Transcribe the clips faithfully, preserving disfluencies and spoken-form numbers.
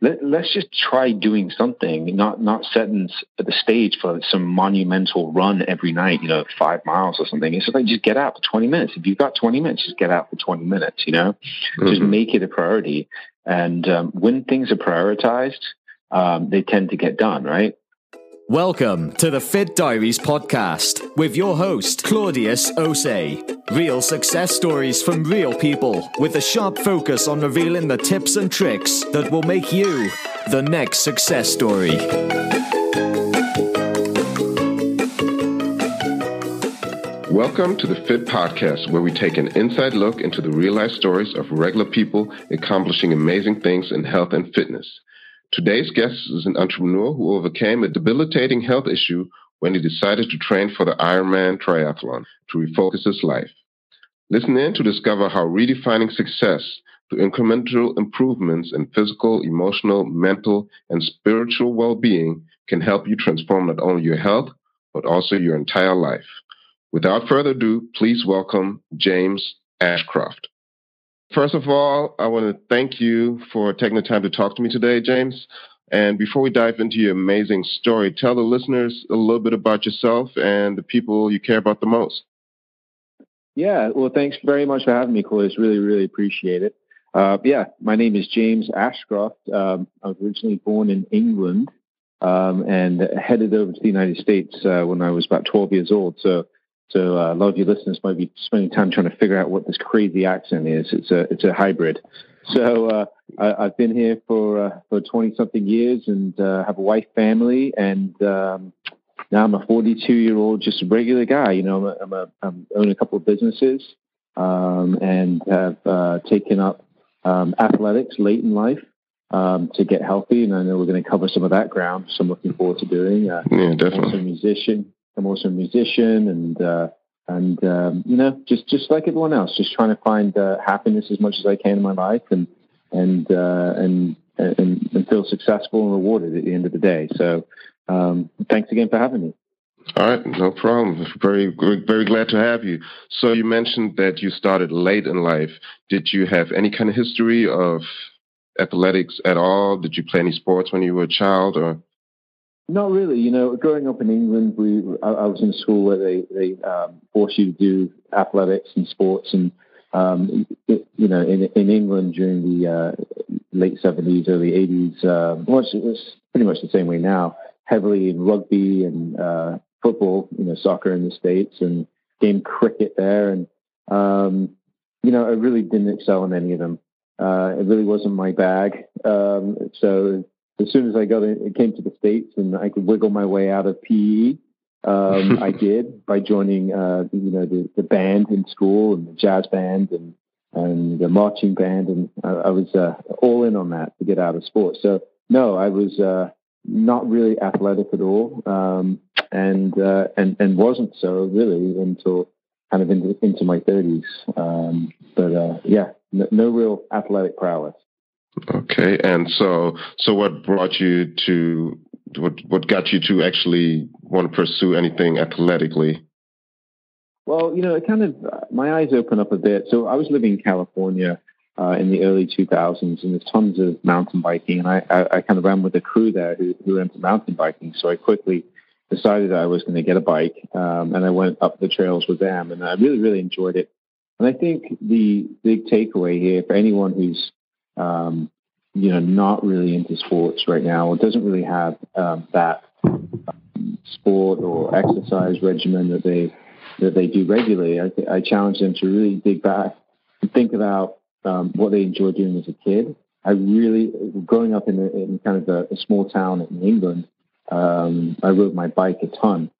let, let's just try doing something, not not setting the stage for some monumental run every night, you know, five miles or something. It's like, just get out for twenty minutes. If you've got twenty minutes, just get out for twenty minutes, you know, mm-hmm. just make it a priority. And um, when things are prioritized, um, they tend to get done, right? Welcome to the Fit Diaries Podcast with your host, Claudius Osei. Real success stories from real people with a sharp focus on revealing the tips and tricks that will make you the next success story. Welcome to the Fit Podcast, where we take an inside look into the real life stories of regular people accomplishing amazing things in health and fitness. Today's guest is an entrepreneur who overcame a debilitating health issue when he decided to train for the Ironman triathlon to refocus his life. Listen in to discover how redefining success through incremental improvements in physical, emotional, mental, and spiritual well-being can help you transform not only your health, but also your entire life. Without further ado, please welcome James Ashcroft. First of all, I want to thank you for taking the time to talk to me today, James. And before we dive into your amazing story, tell the listeners a little bit about yourself and the people you care about the most. Yeah, well, thanks very much for having me, Claudius. Really, really appreciate it. Uh, yeah, my name is James Ashcroft. Um, I was originally born in England um, and headed over to the United States uh, when I was about twelve years old. So So uh, a lot of your listeners might be spending time trying to figure out what this crazy accent is. It's a it's a hybrid. So uh, I, I've been here for uh, for twenty something years and uh, have a wife, family, and um, now I'm a forty-two year old, just a regular guy. You know, I'm a, I'm a, I own a couple of businesses um, and have uh, taken up um, athletics late in life um, to get healthy. And I know we're going to cover some of that ground, so I'm looking forward to doing. Uh, yeah, definitely. Also a musician. I'm also a musician and, uh, and um, you know, just, just like everyone else, just trying to find uh, happiness as much as I can in my life and and, uh, and and and feel successful and rewarded at the end of the day. So um, thanks again for having me. All right. No problem. Very, very glad to have you. So you mentioned that you started late in life. Did you have any kind of history of athletics at all? Did you play any sports when you were a child or? Not really. You know, growing up in England, we I, I was in school where they, they um, force you to do athletics and sports. And, um, it, you know, in, in England during the uh, late seventies, early eighties, uh, well, it was pretty much the same way now, heavily in rugby and uh, football, you know, soccer in the States and game cricket there. And, um, you know, I really didn't excel in any of them. Uh, it really wasn't my bag. Um, so... As soon as I got in, it came to the States and I could wiggle my way out of P E, um, I did by joining, uh, you know, the, the band in school and the jazz band and, and the marching band. And I, I was uh, all in on that to get out of sports. So, no, I was uh, not really athletic at all um, and, uh, and and wasn't so really until kind of into, into my thirties. Um, but, uh, yeah, no, no real athletic prowess. Okay, and so so what brought you to what what got you to actually want to pursue anything athletically? Well, you know, it kind of uh, my eyes open up a bit. So I was living in California uh, in the early two thousands, and there's tons of mountain biking, and I, I, I kind of ran with a crew there who who were into mountain biking. So I quickly decided I was going to get a bike, um, and I went up the trails with them, and I really really enjoyed it. And I think the big takeaway here for anyone who's Um, you know, not really into sports right now, or doesn't really have um, that um, sport or exercise regimen that they that they do regularly. I, th- I challenge them to really dig back and think about um, what they enjoyed doing as a kid. I really, growing up in, a, in kind of a, a small town in England, um, I rode my bike a ton.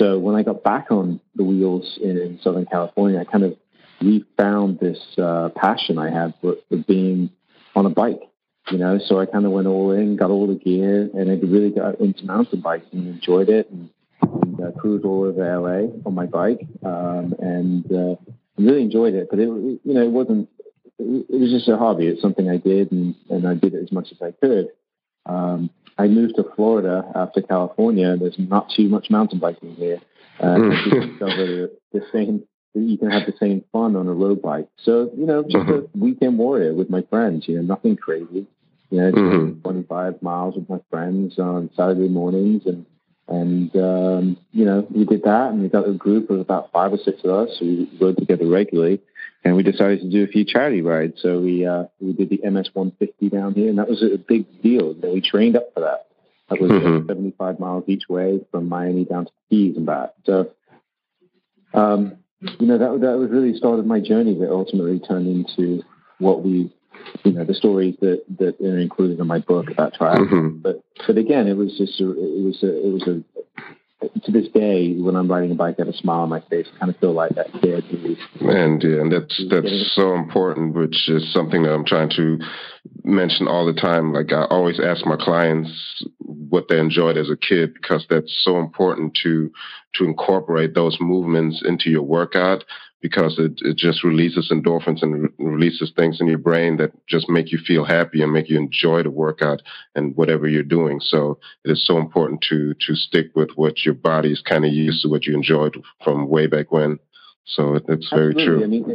So when I got back on the wheels in, in Southern California, I kind of refound this uh, passion I had for, for being on a bike, you know, so I kind of went all in, got all the gear, and I really got into mountain biking and enjoyed it, and, and uh, cruised all over L A on my bike, um, and uh, really enjoyed it, but it, you know, it wasn't, it was just a hobby, it's something I did, and, and I did it as much as I could. Um, I moved to Florida after California, and there's not too much mountain biking here, uh, to discover the same you can have the same fun on a road bike. So, you know, just a weekend warrior with my friends, you know, nothing crazy. You know, mm-hmm. twenty-five miles with my friends on Saturday mornings, and and um, you know, we did that, and we got a group of about five or six of us who rode together regularly, and we decided to do a few charity rides. So we uh, we did the M S one fifty down here, and that was a big deal. That we trained up for that. That was mm-hmm. seventy-five miles each way from Miami down to Keys and back. So, um, you know, that that was really started my journey that ultimately turned into what we. You know, the stories that, that are included in my book about triathlon. Mm-hmm. But but again, it was just a, it was a, it was a to this day when I'm riding a bike, I have a smile on my face. I kind of feel like that kid. Who's, and yeah, and that's that's so important, which is something that I'm trying to mention all the time. Like I always ask my clients what they enjoyed as a kid, because that's so important to to incorporate those movements into your workout. Because it, it just releases endorphins and re- releases things in your brain that just make you feel happy and make you enjoy the workout and whatever you're doing. So it is so important to to stick with what your body is kind of used to, what you enjoyed from way back when. So it, it's very Absolutely. True. I mean,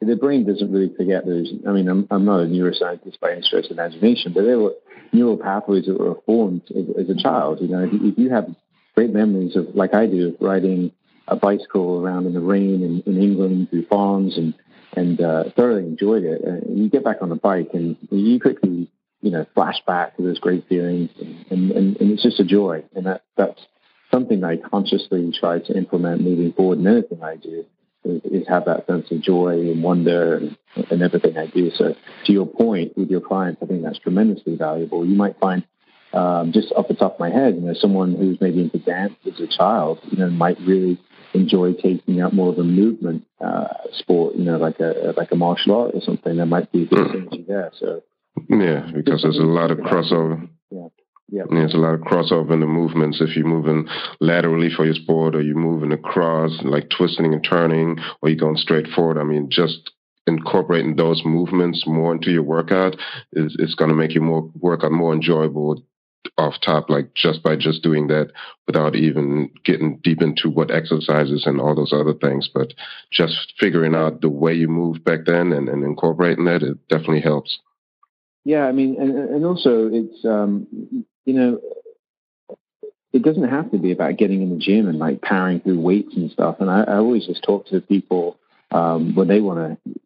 it, the brain doesn't really forget. There's, I mean, I'm I'm not a neuroscientist by any stretch of imagination, but there were neural pathways that were formed as, as a child. You know, if you, if you have great memories of, like I do, riding a bicycle around in the rain in, in England through farms, and and uh, thoroughly enjoyed it. And you get back on the bike, and you quickly, you know, flash back to those great feelings, and, and, and, and it's just a joy. And that that's something I consciously try to implement moving forward in anything I do, is, is have that sense of joy and wonder and, and everything I do. So to your point with your clients, I think that's tremendously valuable. You might find um, just off the top of my head, you know, someone who's maybe into dance as a child, you know, might really enjoy taking out more of a movement uh, sport, you know, like a like a martial art or something. There might be a good synergy there. So yeah, because there's a lot of crossover. Yeah. Yeah. There's a lot of crossover in the movements. If you're moving laterally for your sport, or you're moving across, like twisting and turning, or you're going straight forward. I mean, just incorporating those movements more into your workout is it's going to make your more workout more enjoyable. Off top, like just by just doing that without even getting deep into what exercises and all those other things, but just figuring out the way you moved back then and, and incorporating that, it definitely helps. Yeah, I mean, and, and also it's, um, you know, it doesn't have to be about getting in the gym and like powering through weights and stuff. And I, I always just talk to people um, when they want to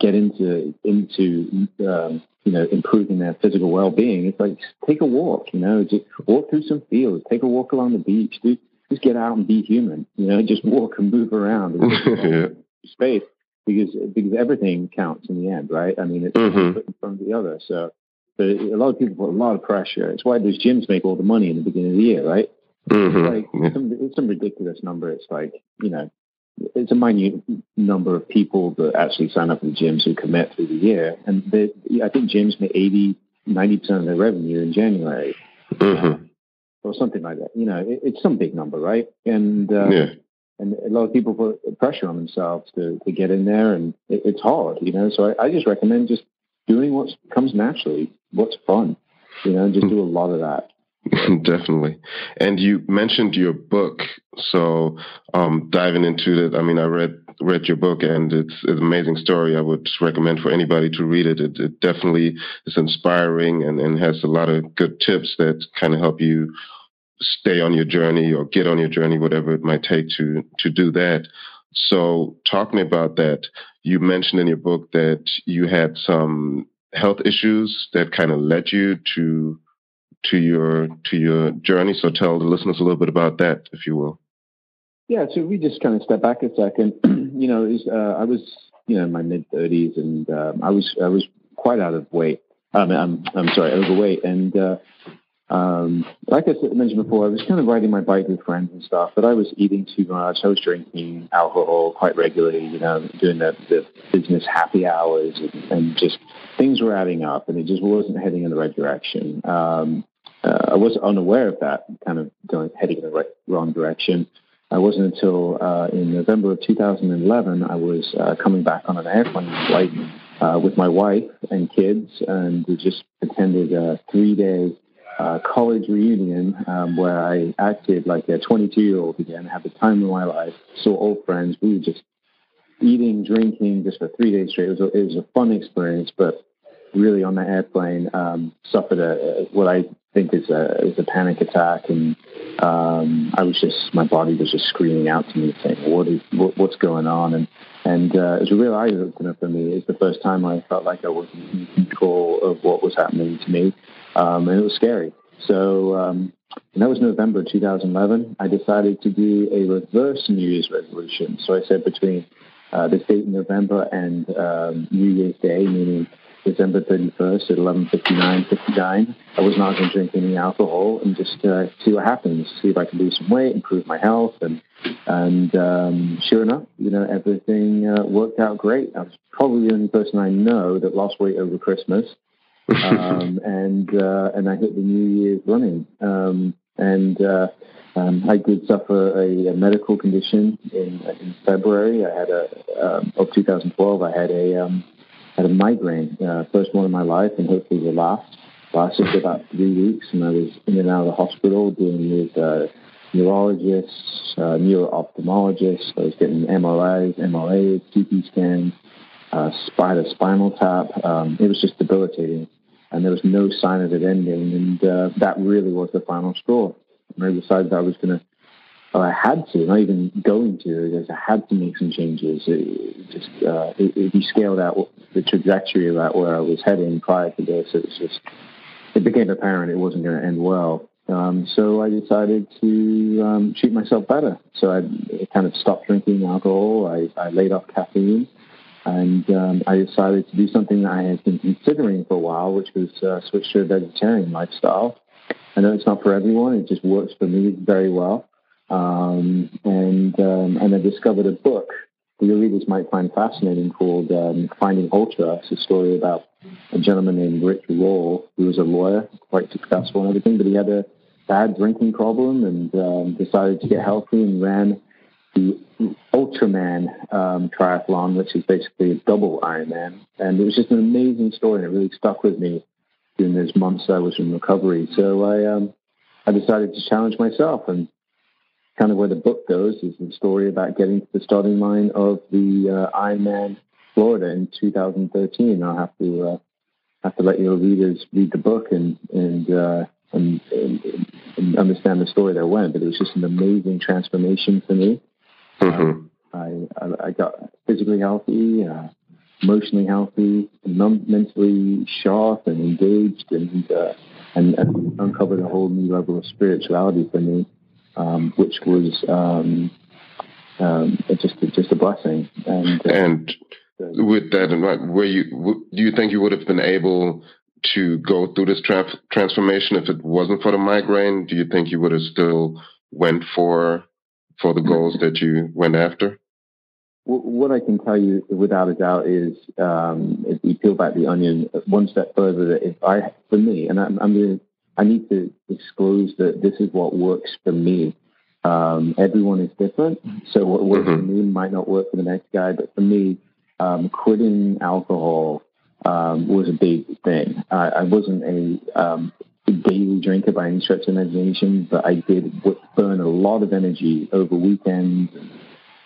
get into, into, um, you know, improving their physical well-being. It's like, take a walk, you know, just walk through some fields, take a walk along the beach, do, just get out and be human, you know, just walk and move around and yeah. space, because because everything counts in the end, right? I mean, it's mm-hmm. in front of the other. So, so a lot of people put a lot of pressure. It's why those gyms make all the money in the beginning of the year, right? Mm-hmm. It's like yeah. some, it's some ridiculous number. It's like, you know, it's a minute number of people that actually sign up for the gyms who commit through the year. And they, I think gyms make eighty, ninety percent of their revenue in January mm-hmm. or something like that. You know, it, it's some big number, right? And um, yeah. and a lot of people put pressure on themselves to, to get in there, and it, it's hard, you know? So I, I just recommend just doing what comes naturally, what's fun, you know, just mm-hmm. do a lot of that. Definitely. And you mentioned your book. So um, diving into it, I mean, I read read your book, and it's, it's an amazing story. I would recommend for anybody to read it. It, it definitely is inspiring, and, and has a lot of good tips that kind of help you stay on your journey or get on your journey, whatever it might take to to do that. So talking about that, you mentioned in your book that you had some health issues that kind of led you to to your to your journey. So tell the listeners a little bit about that, if you will. Yeah, so we just kind of step back a second. you know, it was, uh, I was, you know, in my mid-thirties, and um, I was I was quite out of weight. Um, I'm, I'm sorry, overweight. And uh, um, like I mentioned before, I was kind of riding my bike with friends and stuff, but I was eating too much. I was drinking alcohol quite regularly, you know, doing the, the business happy hours, and, and just things were adding up, and it just wasn't heading in the right direction. Um, Uh, I wasn't unaware of that, kind of going heading in the right, wrong direction. I wasn't until uh, in November of two thousand eleven, I was uh, coming back on an airplane flight uh, with my wife and kids, and we just attended a three-day uh, college reunion um, where I acted like a twenty-two-year-old again, had the time of my life, saw old friends. We were just eating, drinking, just for three days straight. It was a, it was a fun experience, but really on the airplane, um, suffered a, what I think is a, is a panic attack. And um, I was just, my body was just screaming out to me saying, what is, what, what's going on? And, and uh, as we realized, for me, it's the first time I felt like I was in control of what was happening to me. Um, and it was scary. So um, and that was November two thousand eleven. I decided to do a reverse New Year's resolution. So I said between uh, this date in November and um, New Year's Day, meaning December thirty-first at eleven fifty-nine, fifty-nine, I was not going to drink any alcohol and just uh, see what happens, see if I can lose some weight, improve my health. And and um, sure enough, you know, everything uh, worked out great. I was probably the only person I know that lost weight over Christmas. um, and, uh, and I hit the New Year's running. Um, and, uh, um, I did suffer a, a medical condition in, in February. I had a, um, of two thousand twelve, I had a, um, had a migraine, uh, first one in my life and hopefully the last, lasted for about three weeks. And I was in and out of the hospital dealing with, uh, neurologists, uh, neuro-ophthalmologists. I was getting M R Is, M R As, C T scans, Uh, spider spinal tap. Um, it was just debilitating, and there was no sign of it ending. And uh, that really was the final straw. And I decided I was going to, or I had to, not even going to, because I had to make some changes. It just uh, it, it descaled out the trajectory about where I was heading prior to this. It was just, it became apparent it wasn't going to end well. Um, so I decided to um, treat myself better. So I, I kind of stopped drinking alcohol. I, I laid off caffeine. And um, I decided to do something that I had been considering for a while, which was uh, switch to a vegetarian lifestyle. I know it's not for everyone. It just works for me very well. Um, and um, and I discovered a book that your readers might find fascinating called um, Finding Ultra. It's a story about a gentleman named Rich Roll, who was a lawyer, quite successful and everything, but he had a bad drinking problem and um, decided to get healthy and ran the Ultraman um, triathlon, which is basically a double Ironman. And it was just an amazing story, and it really stuck with me during those months I was in recovery. So I um, I decided to challenge myself, and kind of where the book goes is the story about getting to the starting line of the uh, Ironman Florida in two thousand thirteen. I'll have to uh, have to let your readers read the book and and, uh, and, and, and understand the story that went, but it was just an amazing transformation for me. Mm-hmm. Uh, I, I got physically healthy, uh, emotionally healthy, mentally sharp and engaged, and, uh, and and uncovered a whole new level of spirituality for me, um, which was um, um, just just a blessing. And, uh, and with that in mind, were you w- do you think you would have been able to go through this tra- transformation if it wasn't for the migraine? Do you think you would have still went for? for the goals that you went after? What I can tell you without a doubt is um, if you peel back the onion one step further, that if I, for me, and I'm, I'm gonna, I need to disclose that this is what works for me. Um, everyone is different. So what works mm-hmm. for me might not work for the next guy, but for me, um, quitting alcohol um, was a big thing. I, I wasn't a, um, daily drinker by any stretch of imagination, but I did burn a lot of energy over weekends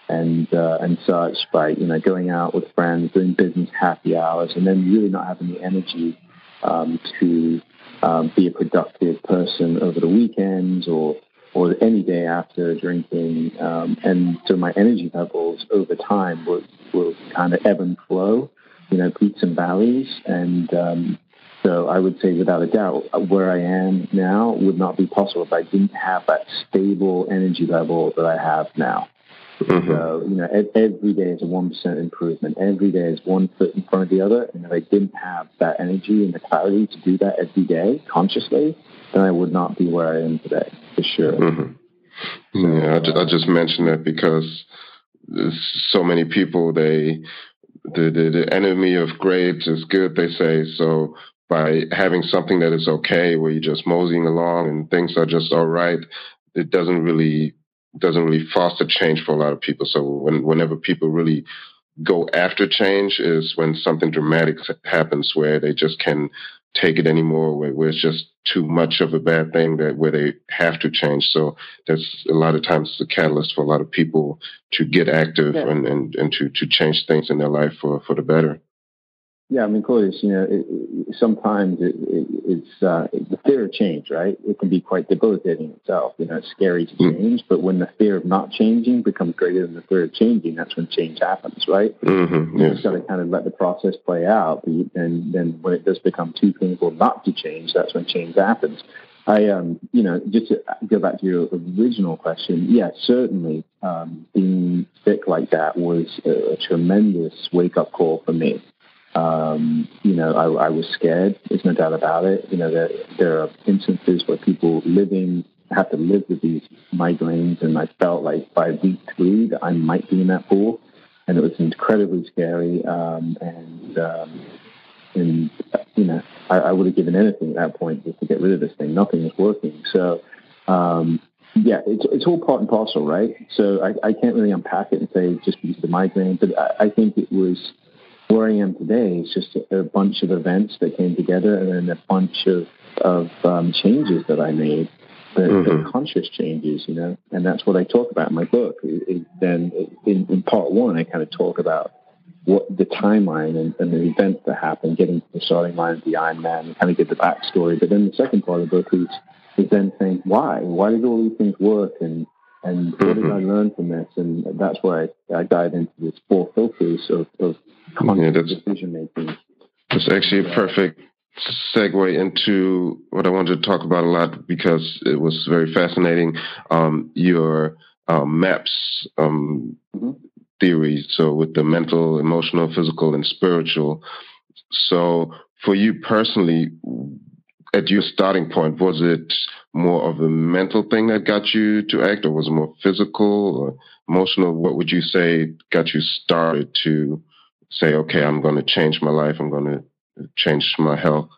and uh, and such by, you know, going out with friends, doing business happy hours, and then really not having the energy um, to um, be a productive person over the weekends or or any day after drinking. Um, and so my energy levels over time were, were kind of ebb and flow, you know, peaks and valleys, and um so I would say without a doubt, where I am now would not be possible if I didn't have that stable energy level that I have now. Mm-hmm. So, you know, every day is a one percent improvement. Every day is one foot in front of the other. And if I didn't have that energy and the clarity to do that every day consciously, then I would not be where I am today, for sure. Mm-hmm. Yeah, so, I, I just mentioned that because so many people, they the, the, the enemy of great is good, they say, so by having something that is okay, where you're just moseying along and things are just all right, it doesn't really doesn't really foster change for a lot of people. So when, whenever people really go after change is when something dramatic happens, where they just can't take it anymore, where, where it's just too much of a bad thing that where they have to change. So that's a lot of times the catalyst for a lot of people to get active yeah. and, and, and to, to change things in their life for, for the better. Yeah, I mean, Claudius, you know, it, it, sometimes it, it, it's uh, the fear of change, right? It can be quite debilitating itself. You know, it's scary to change, but when the fear of not changing becomes greater than the fear of changing, that's when change happens, right? Mm-hmm, yes. You've got to kind of let the process play out, and then, then when it does become too painful not to change, that's when change happens. I, um, you know, just to go back to your original question, yeah, certainly um, being sick like that was a, a tremendous wake-up call for me. Um, you know, I, I was scared. There's no doubt about it. You know, there, there are instances where people living have to live with these migraines, and I felt like by week three that I might be in that pool, and it was incredibly scary. Um, and um, and you know, I, I would have given anything at that point just to get rid of this thing. Nothing was working. So um, yeah, it's it's all part and parcel, right? So I, I can't really unpack it and say just because of the migraine, but I, I think it was. Where I am today is just a, a bunch of events that came together, and then a bunch of, of um, changes that I made, the, mm-hmm. the conscious changes, you know, and that's what I talk about in my book. It, it, then it, in, in part one, I kind of talk about what the timeline and, and the events that happened, getting to the starting line of the Ironman, and kind of give the backstory. But then the second part of the book is, is then saying, why? Why did all these things work? And And what did I learn from this? And that's where I, I dive into these four filters of, of conscious yeah, decision-making. That's actually a perfect segue into what I wanted to talk about a lot, because it was very fascinating, um, your um, MAPS um, mm-hmm. theory, so with the mental, emotional, physical, and spiritual. So for you personally, at your starting point, was it more of a mental thing that got you to act, or was it more physical or emotional? What would you say got you started to say, okay, I'm going to change my life, I'm going to change my health?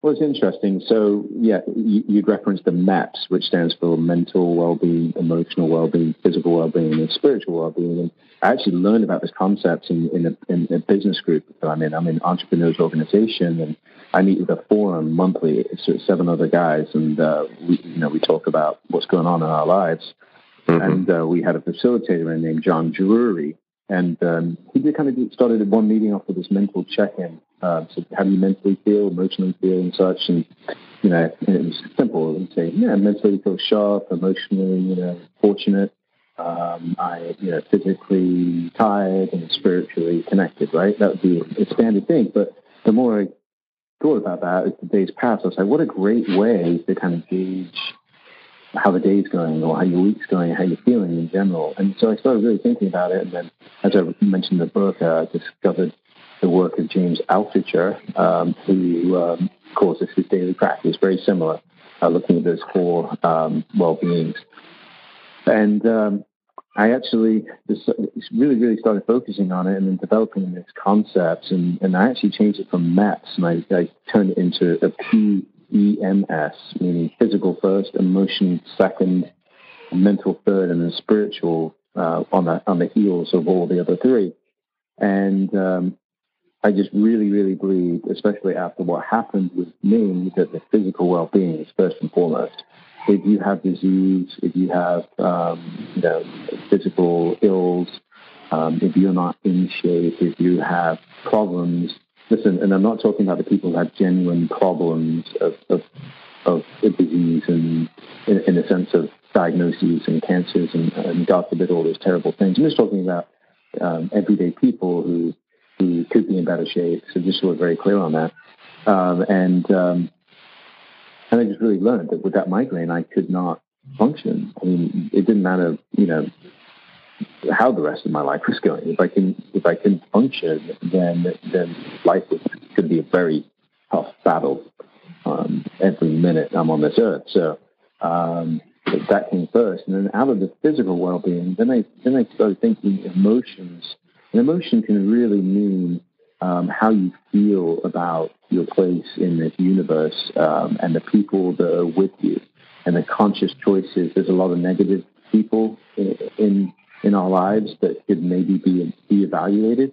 Well, it's interesting. So, yeah, you, you referenced the MAPS, which stands for mental well-being, emotional well-being, physical well-being, and spiritual well-being. And I actually learned about this concept in, in, a, in a business group that I'm in. I'm in an entrepreneurs organization, and I meet with a forum monthly. It's seven other guys, and uh, we, you know, we talk about what's going on in our lives. Mm-hmm. And uh, we had a facilitator named John Drury, and um, he did kind of started one meeting off with this mental check-in. Uh, so how do you mentally feel, emotionally feel, and such? And, you know, and it was simple. We'd say, yeah, mentally feel sharp, emotionally, you know, fortunate. Um, I, you know, physically tired and spiritually connected, right? That would be a standard thing. But the more I thought about that as the days passed, I was like, what a great way to kind of gauge how the day's going, or how your week's going, how you're feeling in general. And so I started really thinking about it. And then, as I mentioned in the book, uh, I discovered the work of James Altucher, um, who, um, of course, this is daily practice, very similar, uh, looking at those four um, well-beings. And um, I actually just really, really started focusing on it and then developing this concept. And, and I actually changed it from MAPS, and I, I turned it into a P E M S, meaning physical first, emotion second, mental third, and then spiritual uh, on, the, on the heels of all the other three. And um, I just really, really believe, especially after what happened with me, that the physical well-being is first and foremost. If you have disease, if you have um, you know, physical ills, um, if you're not in shape, if you have problems, listen, and I'm not talking about the people who have genuine problems of, of, of disease and in, in the sense of diagnoses and cancers and, and God forbid all those terrible things. I'm just talking about um, everyday people who who could be in better shape. So just so we're very clear on that. Um, and um, and I just really learned that with that migraine, I could not function. I mean, it didn't matter, you know, how the rest of my life was going. If I can, if I couldn't function, then then life was going to be a very tough battle um, every minute I'm on this earth. So um, that came first, and then out of the physical well-being, then I then I started thinking emotions. And emotion can really mean um, how you feel about your place in this universe um, and the people that are with you and the conscious choices. There's a lot of negative people in in, in our lives that could maybe be reevaluated.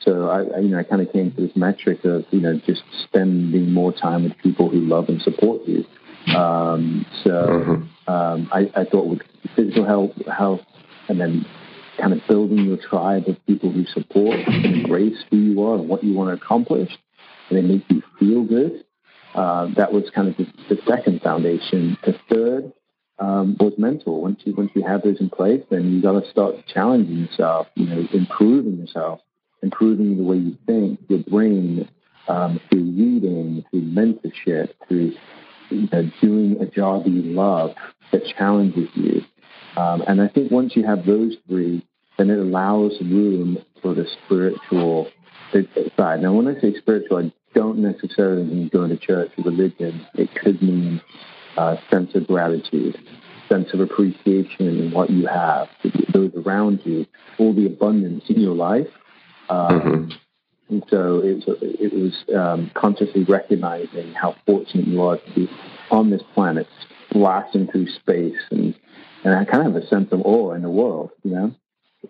So I, I you know, I kind of came to this metric of, you know, just spending more time with people who love and support you. Um, so um, I, I thought with physical health, health and then kind of building your tribe of people who support and embrace who you are and what you want to accomplish, and they make you feel good. Uh, that was kind of the, the second foundation. The third um, was mental. Once you once you have those in place, then you got to start challenging yourself, you know, improving yourself, improving the way you think, your brain, um, through reading, through mentorship, through you know, doing a job that you love that challenges you. Um, and I think once you have those three, then it allows room for the spiritual side. Now, when I say spiritual, I don't necessarily mean going to church or religion. It could mean a uh, sense of gratitude, sense of appreciation in what you have, those around you, all the abundance in your life. Um, mm-hmm. And so it, it was um, consciously recognizing how fortunate you are to be on this planet, blasting through space, and and I kind of have a sense of awe in the world, you know.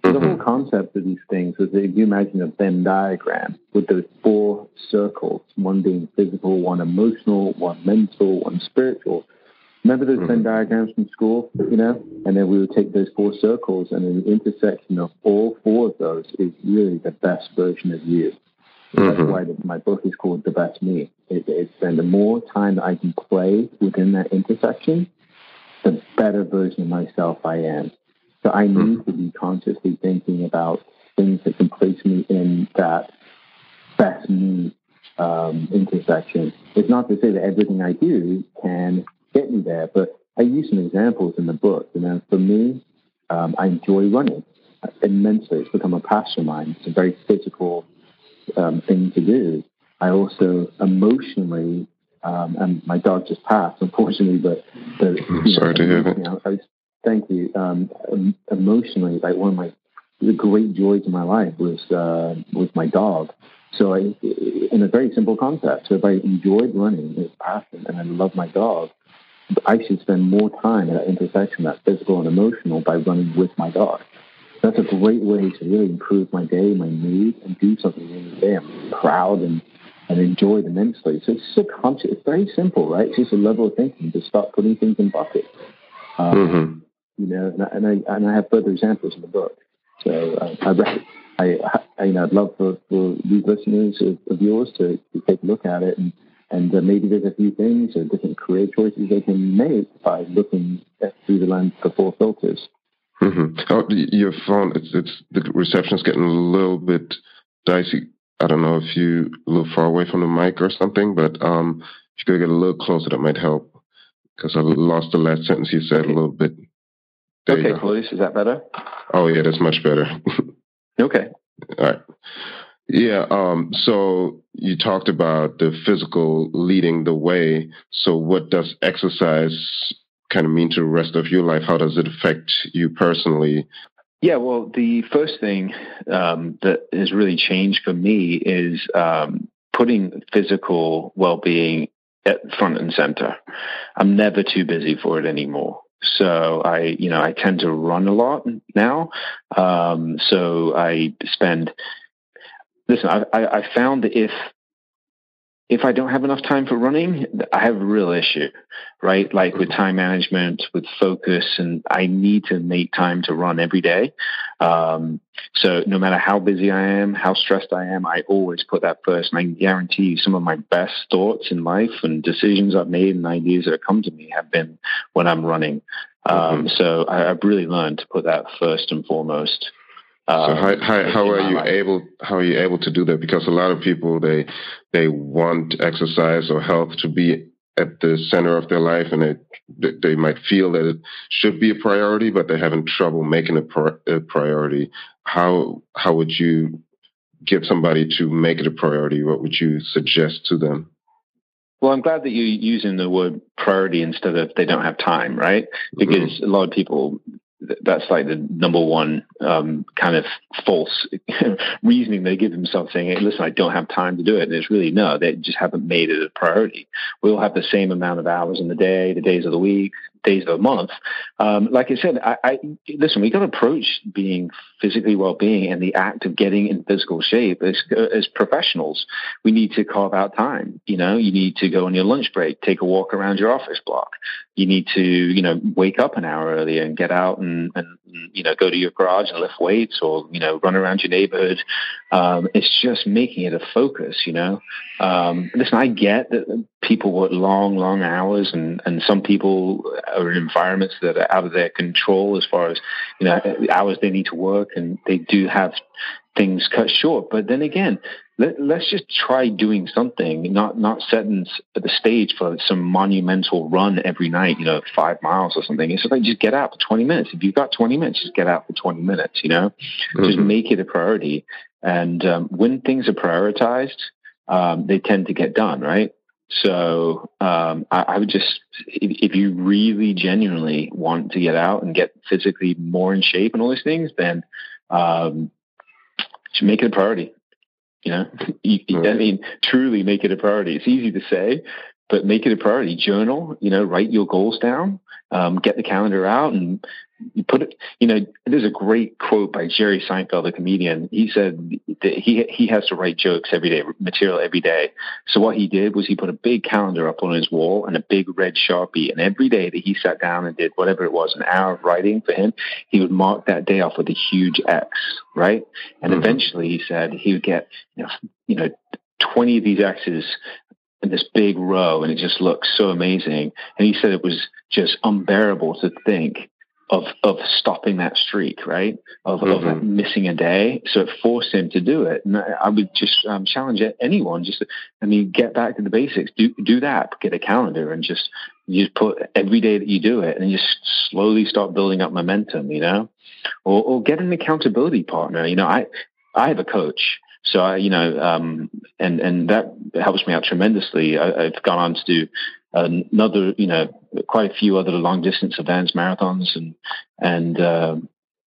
Mm-hmm. The whole concept of these things was, if you imagine a Venn diagram with those four circles, one being physical, one emotional, one mental, one spiritual. Remember those mm-hmm. Venn diagrams from school, you know? And then we would take those four circles, and then the intersection of all four of those is really the best version of you. Mm-hmm. That's why the, my book is called The Best Me. It, it's then the more time that I can play within that intersection, the better version of myself I am. So I need to be consciously thinking about things that can place me in that best me um, intersection. It's not to say that everything I do can get me there, but I use some examples in the book. You know, for me, um, I enjoy running immensely. It's become a passion of mine. It's a very physical um, thing to do. I also emotionally, um, and my dog just passed, unfortunately, but... but I'm sorry know, to hear that. You know, I was, Thank you. Um, emotionally, like one of my the great joys of my life was uh, with my dog. So I, in a very simple concept, so if I enjoyed running, it was passion, and I love my dog, I should spend more time at that intersection, that physical and emotional, by running with my dog. That's a great way to really improve my day, my mood, and do something in the day I'm proud and, and enjoyed immensely. So it's just a concept. It's very simple, right? It's just a level of thinking to start putting things in buckets. Um, mm-hmm. You know, and I, and I and I have further examples in the book. So uh, I, I, I, you know, I'd love for, for these listeners of, of yours to, to take a look at it, and and uh, maybe there's a few things or different career choices they can make by looking at, through the lens of the four filters. Mm-hmm. Oh, your phone! It's it's the reception's getting a little bit dicey. I don't know if you a little far away from the mic or something, but um, if you could get a little closer, that might help, because I lost the last sentence you said a little bit. There okay, Claudius, is that better? Oh, yeah, that's much better. Okay. All right. Yeah, um, so you talked about the physical leading the way. So what does exercise kind of mean to the rest of your life? How does it affect you personally? Yeah, well, the first thing um, that has really changed for me is um, putting physical well-being at front and center. I'm never too busy for it anymore. So I, you know, I tend to run a lot now. Um, so I spend, listen, I, I, I found that if, if I don't have enough time for running, I have a real issue, right? Like with time management, with focus, and I need to make time to run every day. Um, so no matter how busy I am, how stressed I am, I always put that first. And I can guarantee you some of my best thoughts in life and decisions I've made and ideas that have come to me have been when I'm running. Um, so I, I've really learned to put that first and foremost. So how, how, how are you able how are you able to do that? Because a lot of people, they they want exercise or health to be at the center of their life, and they they might feel that it should be a priority, but they're having trouble making it a priority. How how would you get somebody to make it a priority? What would you suggest to them? Well, I'm glad that you're using the word priority instead of they don't have time, right? Because mm-hmm. a lot of people. That's like the number one um, kind of false reasoning they give themselves, saying, hey, listen, I don't have time to do it. And it's really, no, they just haven't made it a priority. We all have the same amount of hours in the day, the days of the week, days of the month. Um, like I said, I, I listen, we got to approach being physically well-being and the act of getting in physical shape as, as professionals. We need to carve out time. You know, you need to go on your lunch break, take a walk around your office block. You need to, you know, wake up an hour earlier and get out and, and and, you know, go to your garage and lift weights or, you know, run around your neighborhood. Um, it's just making it a focus, you know. Um, listen, I get that people work long, long hours, and, and some people are in environments that are out of their control as far as, you know, the hours they need to work, and they do have things cut short. But then again, let, let's just try doing something, not not setting the stage for some monumental run every night, you know, five miles or something. It's like, just get out for twenty minutes. If you've got twenty minutes, just get out for twenty minutes, you know. Mm-hmm. Just make it a priority. And um, when things are prioritized, um, they tend to get done, right? So um, I, I would just, if, if you really genuinely want to get out and get physically more in shape and all these things, then um, should make it a priority. You know, you, right. I mean, truly make it a priority. It's easy to say, but make it a priority. Journal, you know, write your goals down, um, get the calendar out, and you put it, you know, there's a great quote by Jerry Seinfeld, the comedian. He said that he, he has to write jokes every day, material every day. So what he did was he put a big calendar up on his wall and a big red Sharpie. And every day that he sat down and did whatever it was, an hour of writing for him, he would mark that day off with a huge X, right? And mm-hmm. eventually he said he would get, you know, you know, twenty of these X's in this big row, and it just looked so amazing. And he said it was just unbearable to think of of stopping that streak, right? Of, mm-hmm. of missing a day. So it forced him to do it. And I would just um, challenge anyone, just, I mean, get back to the basics, do do that, get a calendar, and just, you just put every day that you do it, and you just slowly start building up momentum, you know, or, or get an accountability partner. You know, I, I have a coach. So I, you know, um, and, and that helps me out tremendously. I, I've gone on to do another, you know, quite a few other long distance events, marathons and, and, uh,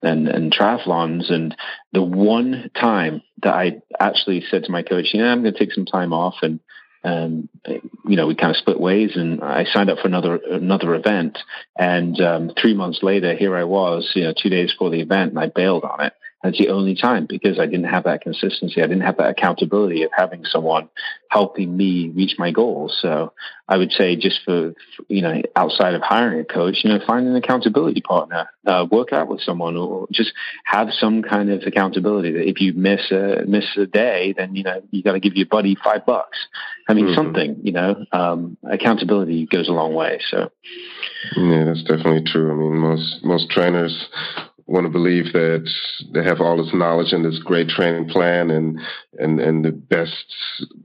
and, and triathlons. And the one time that I actually said to my coach, you know, I'm going to take some time off, and, and, you know, we kind of split ways, and I signed up for another, another event. And, um, three months later, here I was, you know, two days before the event, and I bailed on it. That's the only time, because I didn't have that consistency. I didn't have that accountability of having someone helping me reach my goals. So I would say, just for, you know, outside of hiring a coach, you know, find an accountability partner, uh, work out with someone, or just have some kind of accountability that if you miss a, miss a day, then, you know, you got to give your buddy five bucks. I mean, mm-hmm. something, you know, um, accountability goes a long way. So. Yeah, that's definitely true. I mean, most, most trainers want to believe that they have all this knowledge and this great training plan and, and, and the best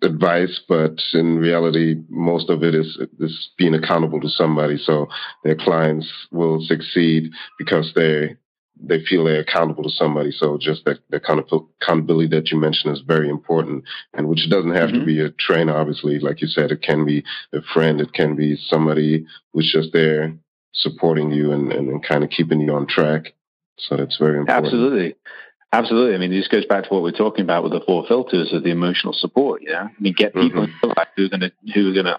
advice. But in reality, most of it is, is being accountable to somebody. So their clients will succeed because they, they feel they're accountable to somebody. So just that, that kind of accountability that you mentioned is very important, and which doesn't have mm-hmm. to be a trainer, obviously. Like you said, it can be a friend. It can be somebody who's just there supporting you and, and, and kind of keeping you on track. So that's very important. Absolutely. Absolutely. I mean, this goes back to what we're talking about with the four filters of the emotional support. Yeah. You know? I mean, get people mm-hmm. who are going to, who are going to,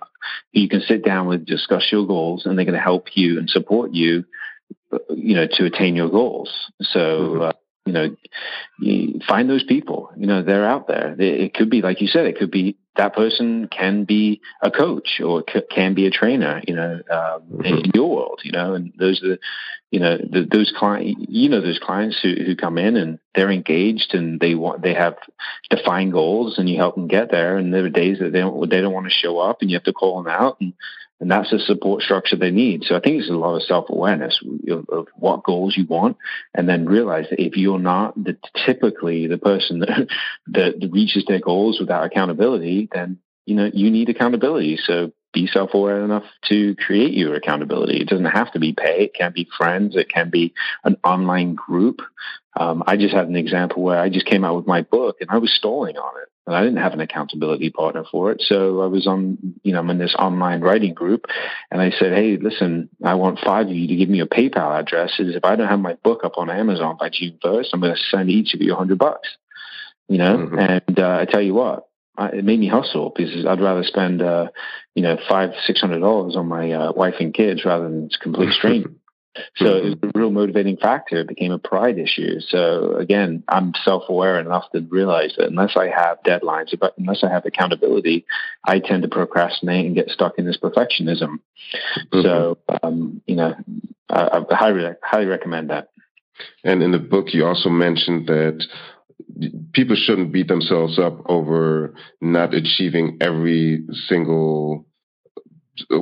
who you can sit down with, discuss your goals, and they're going to help you and support you, you know, to attain your goals. So, mm-hmm. uh, you know, you find those people, you know, they're out there. It could be, like you said, it could be that person can be a coach, or it can be a trainer, you know, um, mm-hmm. in your world, you know, and those are, you know, the, those clients, you know, those clients who, who come in and they're engaged and they want, they have defined goals, and you help them get there. And there are days that they don't, they don't want to show up, and you have to call them out, and, And that's the support structure they need. So I think it's a lot of self-awareness of, of what goals you want, and then realize that if you're not the, typically the person that, that reaches their goals without accountability, then, you know, you need accountability. So be self-aware enough to create your accountability. It doesn't have to be pay. It can be friends. It can be an online group. Um, I just had an example where I just came out with my book, and I was stalling on it. And I didn't have an accountability partner for it. So I was on, you know, I'm in this online writing group, and I said, hey, listen, I want five of you to give me your PayPal addresses. If I don't have my book up on Amazon by June first, I'm going to send each of you a hundred bucks, you know? Mm-hmm. And uh, I tell you what, I, it made me hustle, because I'd rather spend, uh, you know, five, six hundred dollars on my uh, wife and kids rather than a complete stranger. So mm-hmm. it was a real motivating factor. It became a pride issue. So again, I'm self-aware enough to realize that unless I have deadlines, unless I have accountability, I tend to procrastinate and get stuck in this perfectionism. Mm-hmm. So, um, you know, I, I highly, highly recommend that. And in the book, you also mentioned that people shouldn't beat themselves up over not achieving every single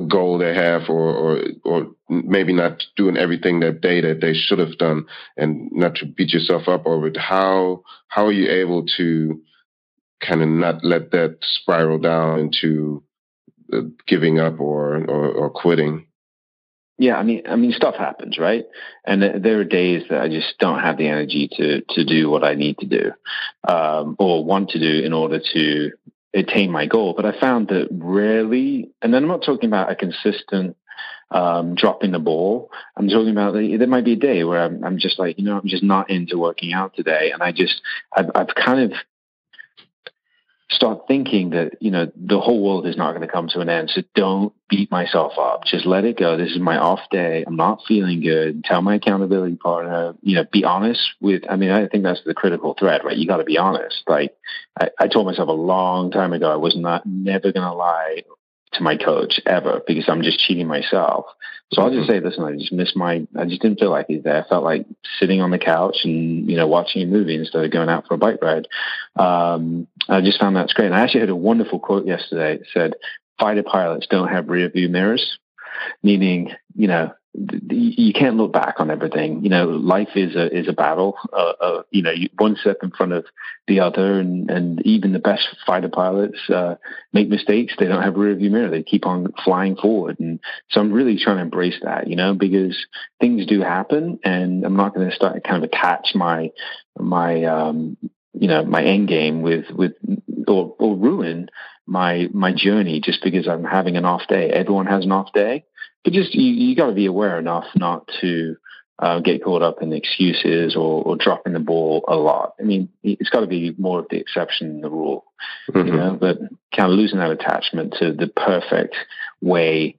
goal they have, or, or, or maybe not doing everything that day that they should have done, and not to beat yourself up over it. How, how are you able to kind of not let that spiral down into uh, giving up or, or, or quitting? Yeah, I mean, I mean, stuff happens, right? And th- there are days that I just don't have the energy to to do what I need to do, um, or want to do in order to attain my goal. But I found that rarely, and then I'm not talking about a consistent um, drop in the ball. I'm talking about the, there might be a day where I'm, I'm just like, you know, I'm just not into working out today, and I just, I've, I've kind of. Start thinking that, you know, the whole world is not going to come to an end. So don't beat myself up. Just let it go. This is my off day. I'm not feeling good. Tell my accountability partner, you know, be honest with, I mean, I think that's the critical thread, right? You got to be honest. Like I, I told myself a long time ago, I was not never going to lie to my coach ever, because I'm just cheating myself. So I'll just say, listen, I just missed my, I just didn't feel like it there. I felt like sitting on the couch and, you know, watching a movie instead of going out for a bike ride. Um, I just found that's great. And I actually heard a wonderful quote yesterday. It said, fighter pilots don't have rear view mirrors, meaning, you know, you can't look back on everything. You know, life is a is a battle. Uh, uh, you know, you, one step in front of the other, and, and even the best fighter pilots uh, make mistakes. They don't have a rearview mirror. They keep on flying forward. And so I'm really trying to embrace that, you know, because things do happen, and I'm not going to start to kind of attach my my um, you know my end game with with or, or ruin my my journey just because I'm having an off day. Everyone has an off day. But just you, you got to be aware enough not to uh, get caught up in excuses or, or dropping the ball a lot. I mean, it's got to be more of the exception than the rule, mm-hmm. you know. But kind of losing that attachment to the perfect way,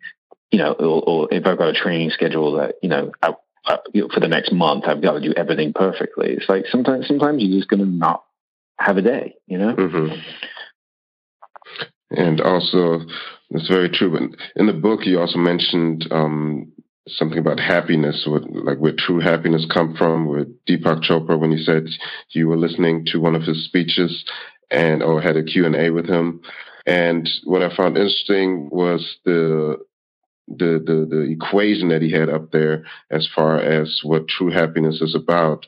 you know, or, or if I've got a training schedule that you know, I, I, you know, for the next month I've got to do everything perfectly. It's like sometimes, sometimes you're just going to not have a day, you know. Mm-hmm. And also, that's very true. But in the book, you also mentioned um, something about happiness, what, like where true happiness come from, with Deepak Chopra, when you said you were listening to one of his speeches and or had a Q and A with him. And what I found interesting was the the the, the equation that he had up there as far as what true happiness is about.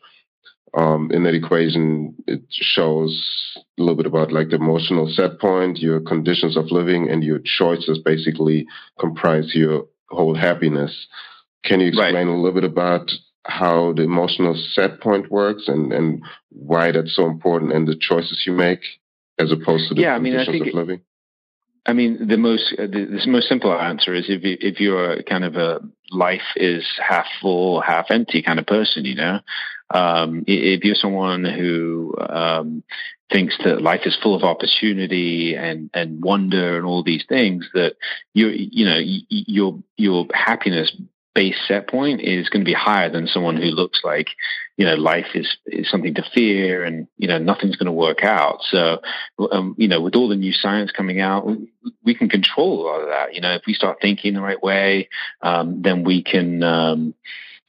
Um, in that equation, it shows a little bit about like the emotional set point, your conditions of living, and your choices basically comprise your whole happiness. Can you explain right. a little bit about how the emotional set point works and, and why that's so important and the choices you make as opposed to the yeah, conditions I mean, I think of living? I mean, the most uh, the, the most simple answer is if you, if you're kind of a life is half full, half empty kind of person, you know, um, if you're someone who um, thinks that life is full of opportunity and, and wonder and all these things, that you you know your your happiness base set point is going to be higher than someone who looks like, you know, life is, is something to fear and, you know, nothing's going to work out. So, um, you know, with all the new science coming out, we, we can control a lot of that. You know, if we start thinking the right way, um, then we can um,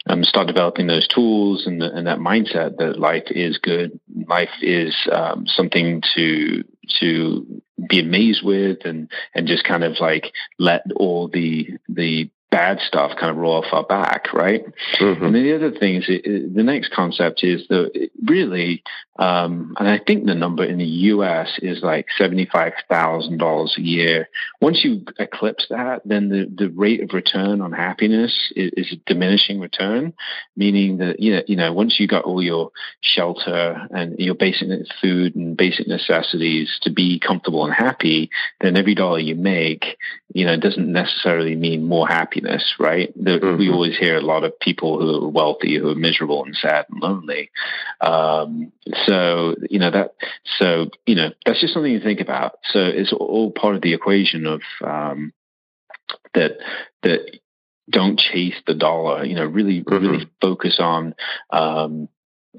um, start developing those tools and, the, and that mindset that life is good. Life is um, something to to be amazed with and, and just kind of like let all the the bad stuff kind of roll off our back, right? Mm-hmm. And then the other thing is, the next concept is that really, um, and I think the number in the U S is like seventy-five thousand dollars a year. Once you eclipse that, then the, the rate of return on happiness is, is a diminishing return, meaning that, you know, you know, once you got all your shelter and your basic food and basic necessities to be comfortable and happy, then every dollar you make, you know, doesn't necessarily mean more happy. Right? The, mm-hmm. We always hear a lot of people who are wealthy who are miserable and sad and lonely. Um, so you know that. So you know that's just something to think about. So it's all part of the equation of um, that. That don't chase the dollar. You know, really, mm-hmm. really focus on. Um,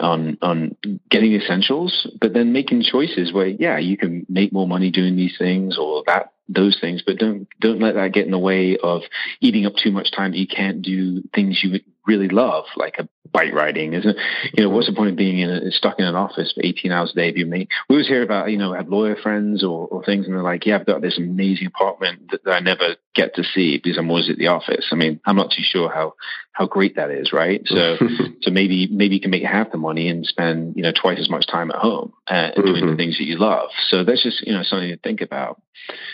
on on getting essentials, but then making choices where, yeah, you can make more money doing these things or that those things, but don't don't let that get in the way of eating up too much time that you can't do things you really love, like a bike riding. Isn't you know, what's the point of being in a, stuck in an office for eighteen hours a day? If you mean, we always hear about, you know, have lawyer friends or, or things, and they're like, yeah, I've got this amazing apartment that, that I never get to see because I'm always at the office. I mean, I'm not too sure how how great that is, right? So, so maybe maybe you can make half the money and spend, you know, twice as much time at home uh, and doing mm-hmm. the things that you love. So that's just, you know, something to think about.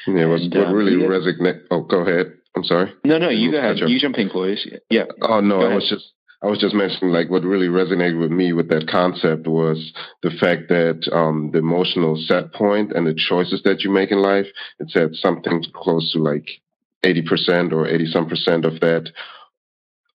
Yeah, what, and, what um, really yeah. resonates? Oh, go ahead. I'm sorry. No, no, you go ahead. You jump in, Claudius. Yeah. Oh no, I was just I was just mentioning, like, what really resonated with me with that concept was the fact that um, the emotional set point and the choices that you make in life, it's at something close to like eighty percent or eighty some percent of that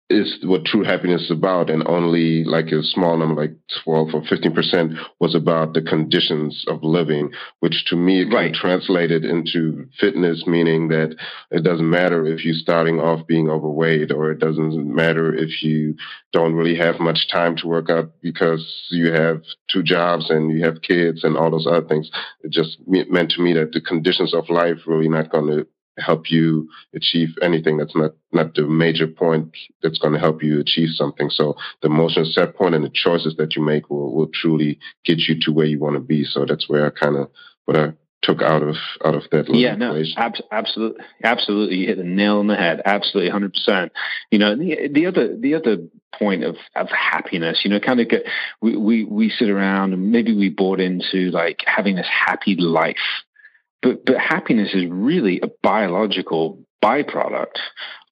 is what true happiness is about, and only like a small number, like twelve or fifteen percent, was about the conditions of living, which to me it right. kind of translated into fitness, meaning that it doesn't matter if you're starting off being overweight, or it doesn't matter if you don't really have much time to work out because you have two jobs and you have kids and all those other things. It just meant to me that the conditions of life really not going to help you achieve anything. That's not not the major point that's going to help you achieve something. So the emotional set point and the choices that you make will, will truly get you to where you want to be. So that's where I kind of what I took out of out of that little yeah no equation. Ab- absolutely absolutely you hit the nail on the head, absolutely one hundred percent. You know, the the other the other point of, of happiness, you know, kind of get, we, we we sit around and maybe we bought into like having this happy life. But, but happiness is really a biological byproduct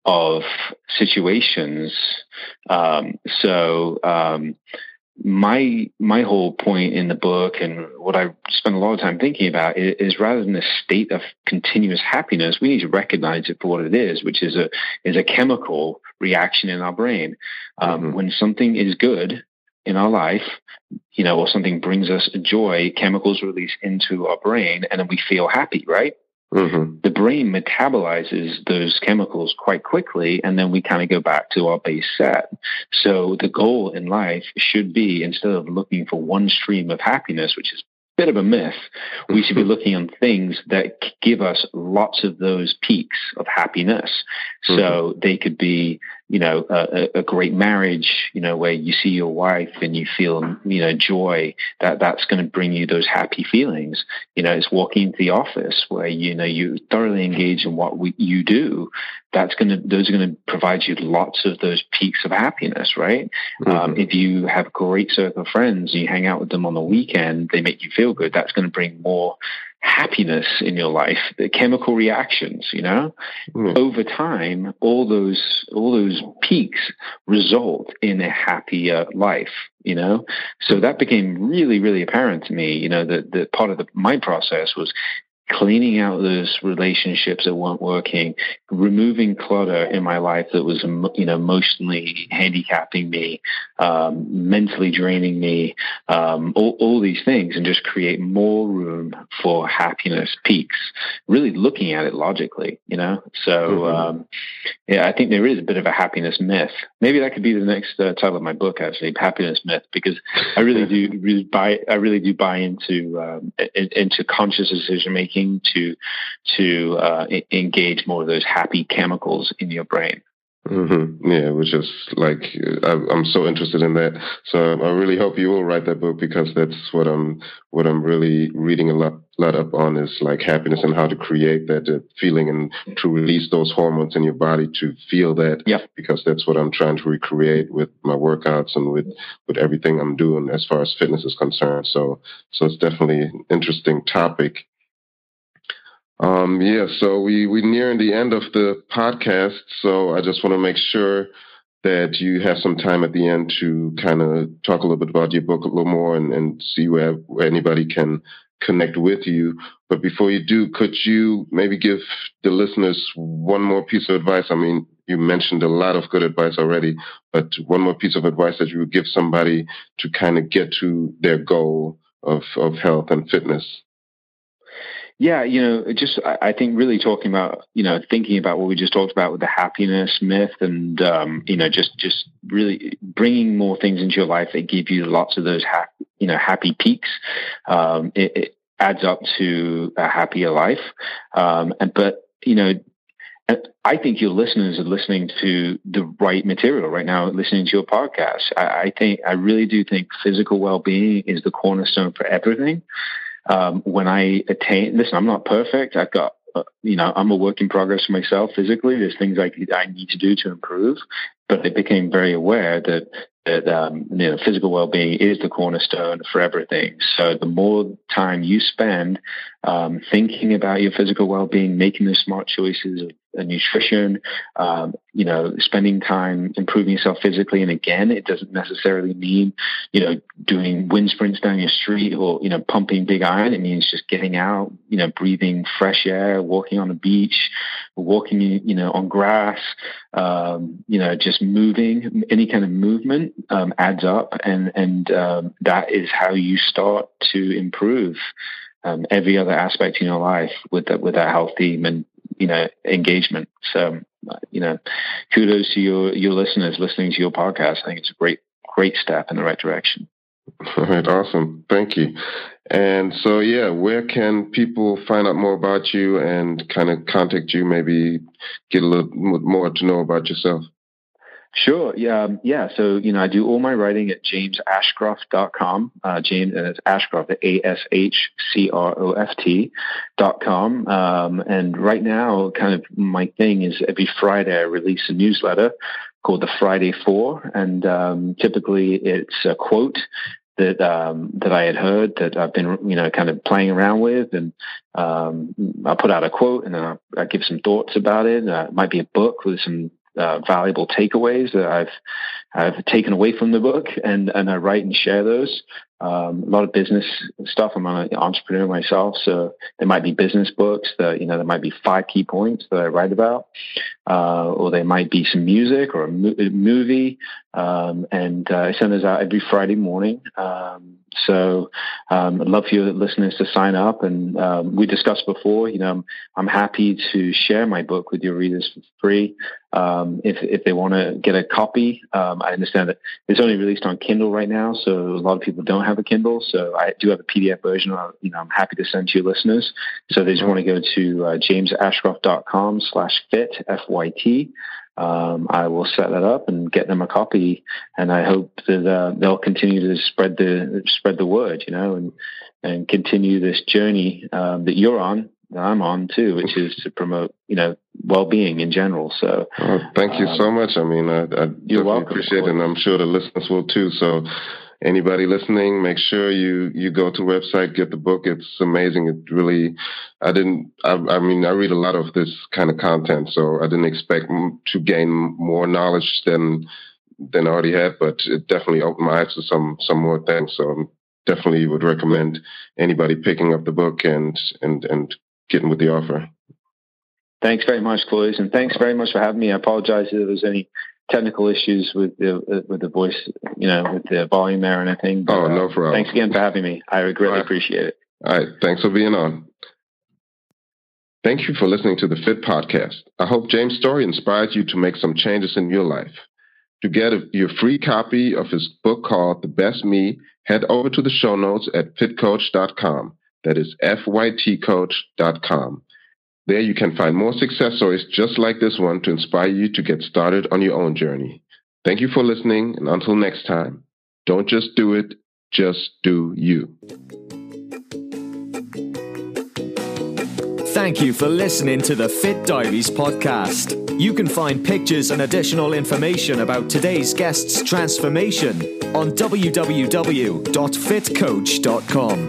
of situations. Um, so um, my my whole point in the book, and what I spend a lot of time thinking about, is, is rather than a state of continuous happiness, we need to recognize it for what it is, which is a is a chemical reaction in our brain. Um, mm-hmm. When something is good in our life, you know, or something brings us joy, chemicals release into our brain, and then we feel happy, right? Mm-hmm. The brain metabolizes those chemicals quite quickly, and then we kind of go back to our base set. So the goal in life should be, instead of looking for one stream of happiness, which is a bit of a myth, we should be looking on things that give us lots of those peaks of happiness. So mm-hmm. they could be, you know, a, a great marriage, you know, where you see your wife and you feel, you know, joy, that that's going to bring you those happy feelings. You know, it's walking into the office where, you know, you thoroughly engage in what we, you do. That's going to, those are going to provide you lots of those peaks of happiness, right? Mm-hmm. Um, if you have a great circle of friends, you hang out with them on the weekend, they make you feel good. That's going to bring more happiness in your life, the chemical reactions, you know, mm. over time, all those, all those peaks result in a happier life, you know? So that became really, really apparent to me, you know, that the part of the, my process was cleaning out those relationships that weren't working, removing clutter in my life that was, you know, emotionally handicapping me, um, mentally draining me, um, all, all these things, and just create more room for happiness peaks, really looking at it logically, you know? So, mm-hmm. um, yeah, I think there is a bit of a happiness myth. Maybe that could be the next uh, title of my book, actually, Happiness Myth, because I really do really buy, I really do buy into, um, into conscious decision making, to to uh, engage more of those happy chemicals in your brain. Mm-hmm. Yeah, it was just like, I, I'm so interested in that. So I really hope you will write that book, because that's what I'm what I'm really reading a lot lot up on, is like happiness and how to create that uh, feeling and to release those hormones in your body to feel that. Yeah. Because that's what I'm trying to recreate with my workouts and with, with everything I'm doing as far as fitness is concerned. So so it's definitely an interesting topic. Um, yeah, so we, we're nearing the end of the podcast, so I just want to make sure that you have some time at the end to kind of talk a little bit about your book a little more, and, and see where, where anybody can connect with you. But before you do, could you maybe give the listeners one more piece of advice? I mean, you mentioned a lot of good advice already, but one more piece of advice that you would give somebody to kind of get to their goal of, of health and fitness. Yeah, you know, just I think really talking about, you know, thinking about what we just talked about with the happiness myth, and, um, you know, just just really bringing more things into your life that give you lots of those, ha- you know, happy peaks. Um, it, it adds up to a happier life. Um, and but, you know, I think your listeners are listening to the right material right now, listening to your podcast. I, I think, I really do think physical well-being is the cornerstone for everything. Um, when I attain, listen, I'm not perfect. I've got, uh, you know, I'm a work in progress myself physically. There's things I, I need to do to improve, but I became very aware that, that, um, you know, physical well-being is the cornerstone for everything. So the more time you spend, um, thinking about your physical well-being, making the smart choices of nutrition, um, you know, spending time improving yourself physically. And again, it doesn't necessarily mean, you know, doing wind sprints down your street or, you know, pumping big iron. It means just getting out, you know, breathing fresh air, walking on a beach, walking, you know, on grass, um, you know, just moving. Any kind of movement um, adds up. And, and um, that is how you start to improve um, every other aspect in your life with that, with that healthy mentality. You know, engagement. So, you know, kudos to your, your listeners listening to your podcast. I think it's a great, great step in the right direction. All right. Awesome. Thank you. And so, yeah, where can people find out more about you and kind of contact you, maybe get a little more to know about yourself? Sure. Yeah. Yeah. So, you know, I do all my writing at james ashcroft dot com. Uh, James, and it's Ashcroft, A S H C R O F T dot com. Um, and right now, kind of my thing is every Friday I release a newsletter called the Friday Four. And um, typically it's a quote that um, that I had heard that I've been, you know, kind of playing around with. And um, I'll put out a quote and then I'll, I'll give some thoughts about it. Uh, it might be a book with some Uh, valuable takeaways that I've I've taken away from the book, and and I write and share those. Um, a lot of business stuff. I'm an entrepreneur myself, so there might be business books that, you know, there might be five key points that I write about, uh, or there might be some music or a, mo- a movie. Um, and uh, I send those out every Friday morning. Um, so um, I'd love for your listeners to sign up. And um, we discussed before, you know, I'm, I'm happy to share my book with your readers for free. Um, if, if they want to get a copy, um, I understand that it's only released on Kindle right now, so a lot of people don't have a Kindle. So I do have a P D F version. I, you know, I'm happy to send to your listeners. So they just want to go to uh, james ashcroft dot com slash fit F Y T. Um, I will set that up and get them a copy, and I hope that uh, they'll continue to spread the spread the word, you know, and and continue this journey um, that you're on, that I'm on too, which is to promote, you know, well-being in general. So, oh, thank you um, so much. I mean, I, I definitely welcome, appreciate it, and I'm sure the listeners will too. So, anybody listening, make sure you, you go to the website, get the book. It's amazing. It really, I didn't, I, I mean, I read a lot of this kind of content, so I didn't expect to gain more knowledge than, than I already had, but it definitely opened my eyes to some, some more things. So I definitely would recommend anybody picking up the book and, and, and getting with the offer. Thanks very much, Claudius. And thanks very much for having me. I apologize if there was any technical issues with the with the voice, you know, with the volume there and everything. But, oh, no problem. Uh, thanks again for having me. I greatly right. appreciate it. All right. Thanks for being on. Thank you for listening to the Fit Podcast. I hope James' story inspires you to make some changes in your life. To get a, your free copy of his book called The Best Me, head over to the show notes at fit coach dot com. That is F Y T coach dot com. There you can find more success stories just like this one to inspire you to get started on your own journey. Thank you for listening, and until next time, don't just do it, just do you. Thank you for listening to the Fit Diaries podcast. You can find pictures and additional information about today's guest's transformation on w w w dot fit coach dot com.